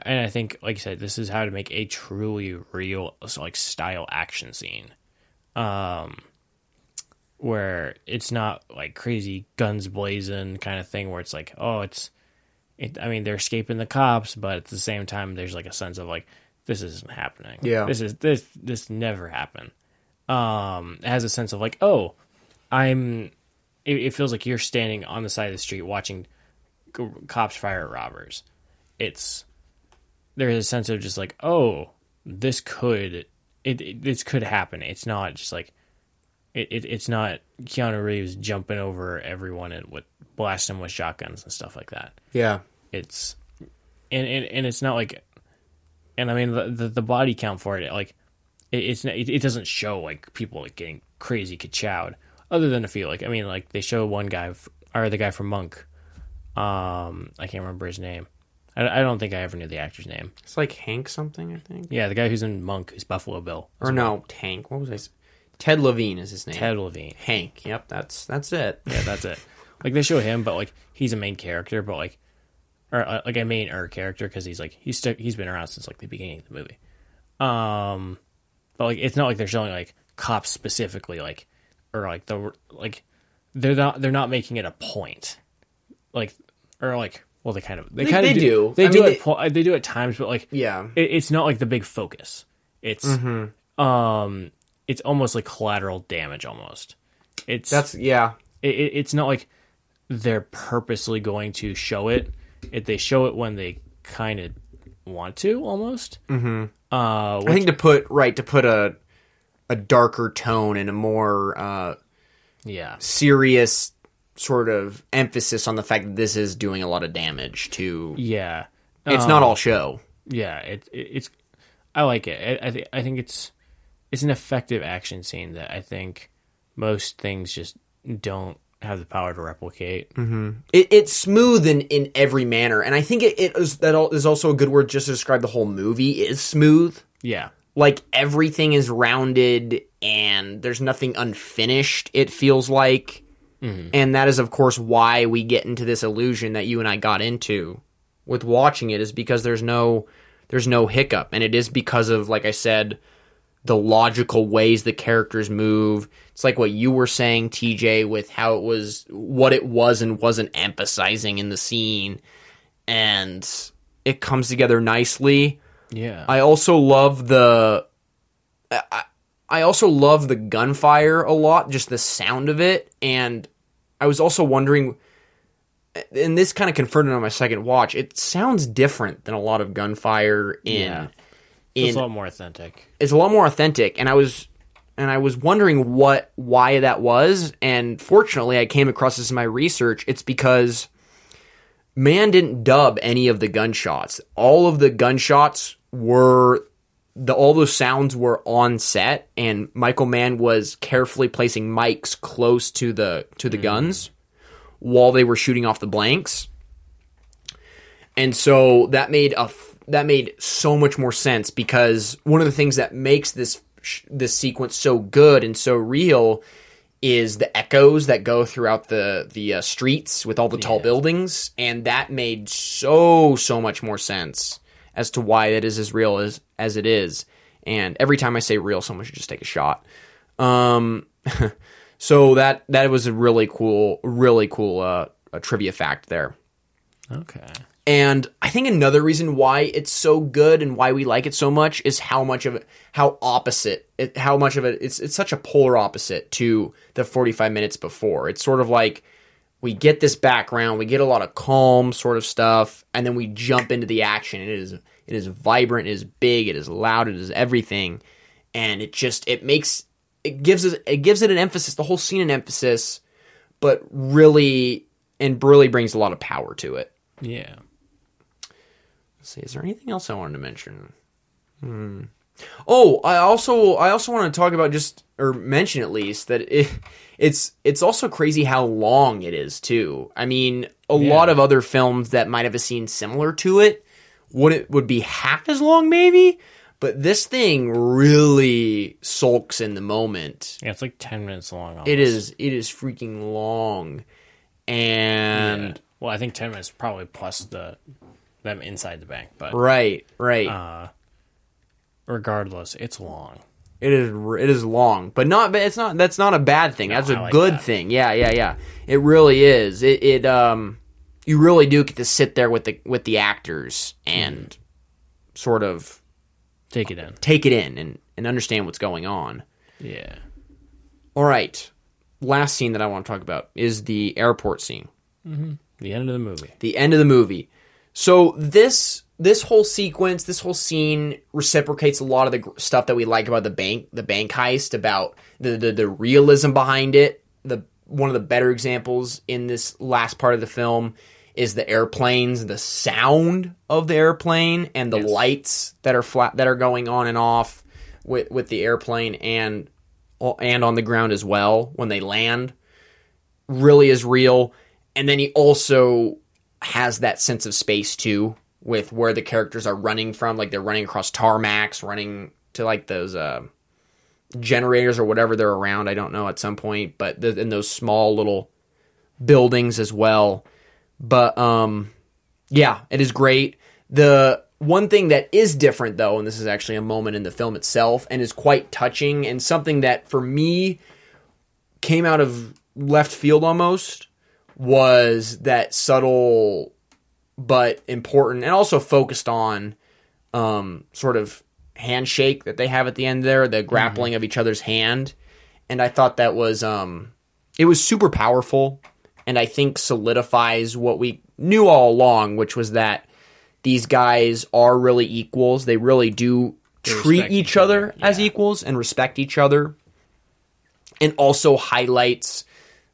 And I think, like you said, this is how to make a truly real style action scene, where it's not like crazy guns blazing kind of thing where it's like, they're escaping the cops, but at the same time, there's like a sense of like, this isn't happening. Yeah. This never happened. It has a sense of like, it feels like you're standing on the side of the street watching cops fire at robbers. There's a sense of just like, this could happen. It's not just like, it's not Keanu Reeves jumping over everyone and blasting them with shotguns and stuff like that. Yeah. And it's not like, and I mean, the body count for it, like it doesn't show like people like getting crazy ka-chowed, other than a few, they show one guy or the guy from Monk. I can't remember his name. I don't think I ever knew the actor's name. It's like Hank something, I think. Yeah, the guy who's in Monk is Buffalo Bill. Hank. What was I saying? Ted Levine is his name. Ted Levine. Hank. Yep, that's it. Yeah, that's it. Like, they show him, but, like, he's a main character, but, like, or, like, a main character, because he's, like, he's been around since, like, the beginning of the movie. But, like, it's not like they're showing, like, cops specifically, like, or, like, they're not making it a point. Like, or, like... Well, they kind of do. They do at times, but like, yeah, it's not like the big focus. It's, it's almost like collateral damage. Almost, It's not like they're purposely going to show it. They show it when they kind of want to, almost. Mm-hmm. I think to put a darker tone and a more serious sort of emphasis on the fact that this is doing a lot of damage to it's not all show. It's I like it. I think it's an effective action scene that I think most things just don't have the power to replicate. It's smooth in every manner, and I think it is also a good word just to describe the whole movie is smooth. Yeah, like everything is rounded and there's nothing unfinished, it feels like. Mm-hmm. And that is, of course, why we get into this illusion that you and I got into with watching it, is because there's no hiccup. And it is because of, like I said, the logical ways the characters move. It's like what you were saying, TJ, with how it was, what it was and wasn't emphasizing in the scene. And it comes together nicely. Yeah. I also love the gunfire a lot, just the sound of it. And I was also wondering, and this kind of confirmed it on my second watch, it sounds different than a lot of gunfire It's a lot more authentic. It's a lot more authentic, and I was wondering why that was, and fortunately I came across this in my research. It's because Mann didn't dub any of the gunshots. All of the gunshots were... all those sounds were on set, and Michael Mann was carefully placing mics close to the guns while they were shooting off the blanks, and so that made so much more sense, because one of the things that makes this sequence so good and so real is the echoes that go throughout the streets with all the tall buildings, and that made so much more sense as to why it is as real as it is. And every time I say real, someone should just take a shot. So that was a really cool a trivia fact there. Okay. And I think another reason why it's so good and why we like it so much is how much of it it's such a polar opposite to the 45 minutes before. It's sort of like, we get this background, we get a lot of calm sort of stuff, and then we jump into the action. It is vibrant, it is big, it is loud, it is everything, and it gives it an emphasis, the whole scene an emphasis, but really brings a lot of power to it. Yeah. Let's see, is there anything else I wanted to mention? Oh, I also want to talk about just, or mention at least, that it's also crazy how long it is too. I mean, a lot of other films that might have a scene similar to it would be half as long maybe, but this thing really sulks in the moment. Yeah, it's like 10 minutes long almost. It is freaking long. And well, I think 10 minutes probably plus them inside the bank, but right. Regardless, it's long. It is long, but not. But it's not. That's not a bad thing. No, that's a good thing. Yeah. It really is. You really do get to sit there with the actors and sort of take it in, and understand what's going on. Yeah. All right. Last scene that I want to talk about is the airport scene. Mm-hmm. The end of the movie. So this whole sequence, this whole scene reciprocates a lot of the stuff that we like about the bank heist, about the realism behind it. One of the better examples in this last part of the film is the airplanes, the sound of the airplane, and the lights that are going on and off with the airplane and on the ground as well when they land. Really is real, and then he also has that sense of space too, with where the characters are running from, like they're running across tarmacs, running to like those generators or whatever they're around, I don't know, at some point, but in those small little buildings as well. But it is great. The one thing that is different though, and this is actually a moment in the film itself and is quite touching and something that for me came out of left field almost, was that subtle but important and also focused on sort of handshake that they have at the end there, the grappling of each other's hand. And I thought that was it was super powerful, and I think solidifies what we knew all along, which was that these guys are really equals. They really do treat each other as equals and respect each other. And also highlights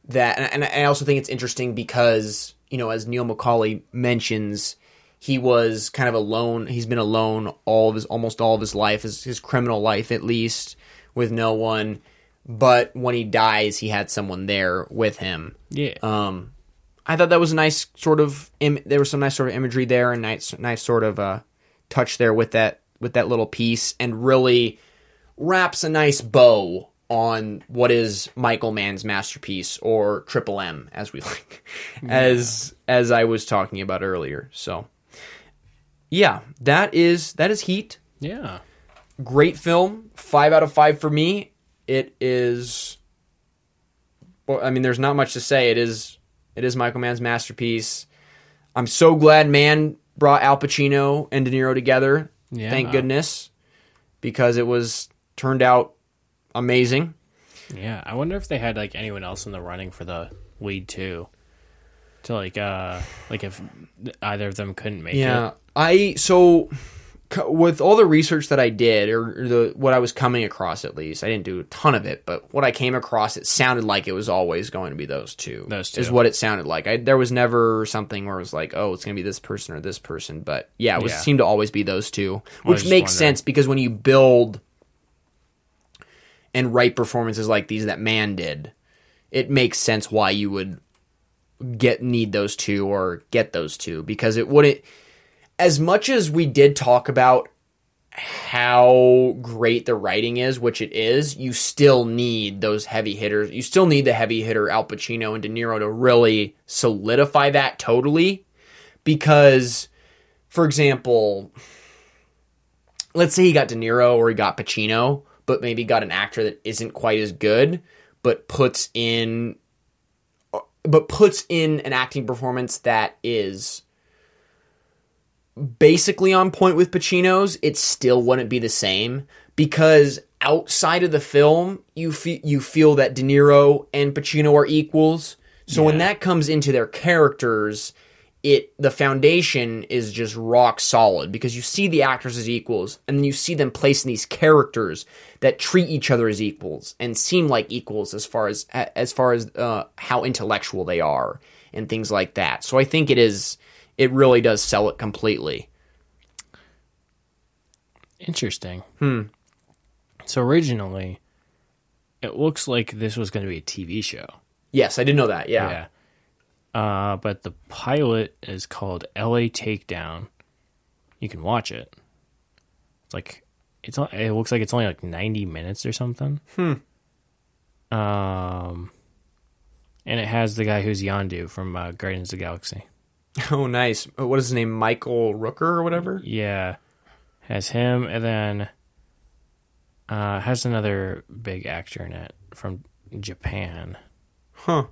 that, and I also think it's interesting because, you know, as Neil McCauley mentions, he was kind of alone. He's been alone almost all of his life, his criminal life at least, with no one. But when he dies, he had someone there with him. Yeah. I thought that was a nice sort of there was some nice sort of imagery there, and nice sort of touch there with that little piece, and really wraps a nice bow on what is Michael Mann's masterpiece, or Triple M, as we like, as I was talking about earlier. So, yeah, that is Heat. Yeah, great film. 5 out of 5 for me. It is. Well, I mean, there's not much to say. It is Michael Mann's masterpiece. I'm so glad Mann brought Al Pacino and De Niro together. Yeah, thank goodness, because it was turned out amazing. Yeah, I wonder if they had like anyone else in the running for the lead too. To like if either of them couldn't make it. Yeah, with all the research that I did, or what I was coming across at least, I didn't do a ton of it, but what I came across, it sounded like it was always going to be those two. Those two is what it sounded like. There was never something where it was like, oh, it's going to be this person or this person, but yeah, it seemed to always be those two, which makes sense because when you build and write performances like these that Mann did, it makes sense why you would get those two, because it wouldn't, as much as we did talk about how great the writing is, which it is, you still need those heavy hitters. You still need the heavy hitter Al Pacino and De Niro to really solidify that totally, because, for example, let's say he got De Niro or he got Pacino, but maybe got an actor that isn't quite as good, but puts in an acting performance that is basically on point with Pacino's, it still wouldn't be the same, because outside of the film, you feel that De Niro and Pacino are equals. So when that comes into their characters, the foundation is just rock solid, because you see the actors as equals, and then you see them placed in these characters that treat each other as equals and seem like equals as far as how intellectual they are and things like that. So I think it really does sell it completely. Interesting. So originally, it looks like this was going to be a TV show. Yes, I did know that, yeah. But the pilot is called LA Takedown. You can watch it. It's like, it looks like it's only like 90 minutes or something. And it has the guy who's Yondu from Guardians of the Galaxy. Oh, nice. What is his name? Michael Rooker or whatever? Yeah. Has him, and then has another big actor in it from Japan. Huh.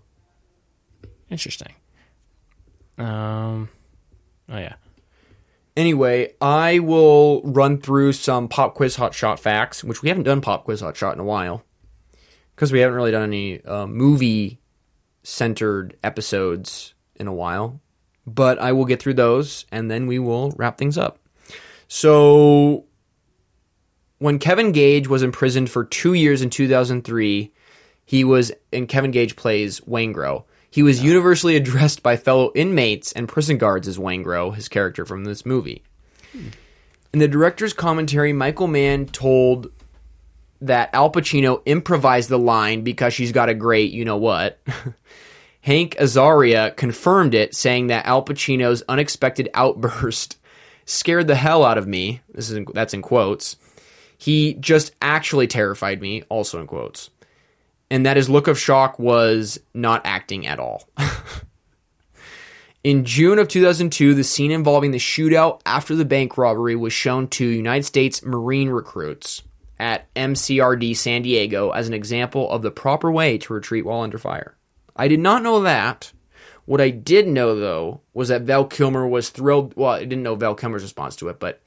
Interesting. Oh, yeah. Anyway, I will run through some Pop Quiz Hot Shot facts, which we haven't done Pop Quiz Hot Shot in a while, because we haven't really done any movie-centered episodes in a while. But I will get through those, and then we will wrap things up. So, when Kevin Gage was imprisoned for 2 years in 2003, he was, and Kevin Gage plays Waingro. He was universally addressed by fellow inmates and prison guards as Waingro, his character from this movie. In the director's commentary, Michael Mann told that Al Pacino improvised the line because she's got a great you-know-what. Hank Azaria confirmed it, saying that Al Pacino's unexpected outburst scared the hell out of me. That's in quotes. He just actually terrified me, also in quotes. And that his look of shock was not acting at all. In June of 2002, the scene involving the shootout after the bank robbery was shown to United States Marine recruits at MCRD San Diego as an example of the proper way to retreat while under fire. I did not know that. What I did know, though, was that Val Kilmer was thrilled. Well, I didn't know Val Kilmer's response to it, but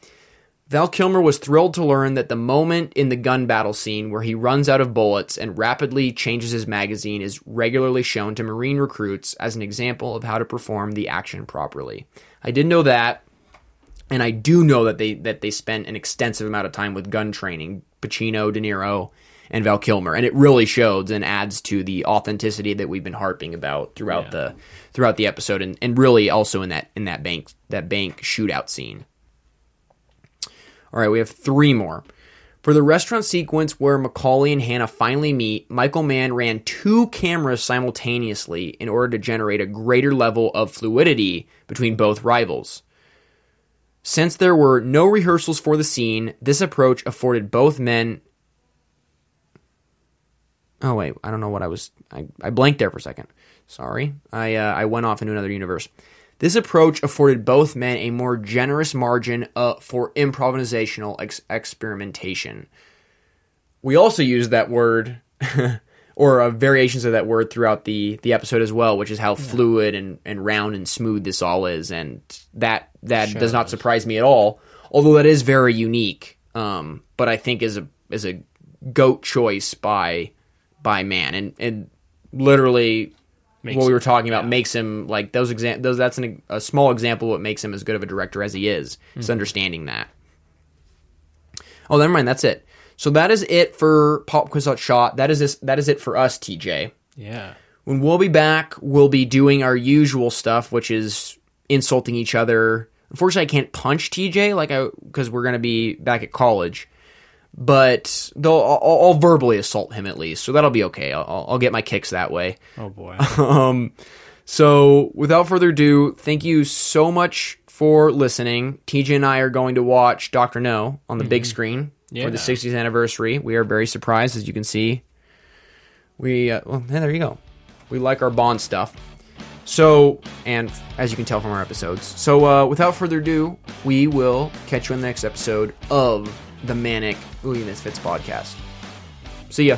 Val Kilmer was thrilled to learn that the moment in the gun battle scene where he runs out of bullets and rapidly changes his magazine is regularly shown to Marine recruits as an example of how to perform the action properly. I did know that, and I do know that they spent an extensive amount of time with gun training, Pacino, De Niro, and Val Kilmer, and it really shows and adds to the authenticity that we've been harping about throughout the episode, and really also in that bank shootout scene. All right, we have three more. For the restaurant sequence where McCauley and Hanna finally meet, Michael Mann ran two cameras simultaneously in order to generate a greater level of fluidity between both rivals. Since there were no rehearsals for the scene, this approach afforded both men... Oh, wait, I don't know what I was... I blanked there for a second. Sorry. I went off into another universe. This approach afforded both men a more generous margin for improvisational experimentation. We also use that word, or variations of that word throughout the episode as well, which is how fluid and round and smooth this all is, and that does not surprise me at all, although that is very unique, but I think is a GOAT choice by man, and literally... what we were talking about makes him like those. That's a small example of what makes him as good of a director as he is. It's understanding that. Oh, never mind. That's it. So that is it for Pop Quiz Hot Shot. That is this. That is it for us, TJ. Yeah. When we'll be back, we'll be doing our usual stuff, which is insulting each other. Unfortunately, I can't punch TJ because we're gonna be back at college. But I'll verbally assault him at least, so that'll be okay. I'll get my kicks that way. Oh, boy. So without further ado, thank you so much for listening. TJ and I are going to watch Dr. No on the big screen for the 60th anniversary. We are very surprised, as you can see. There you go. We like our Bond stuff. So, and as you can tell from our episodes. So without further ado, we will catch you in the next episode of the Manic Movie Misfits podcast. See ya.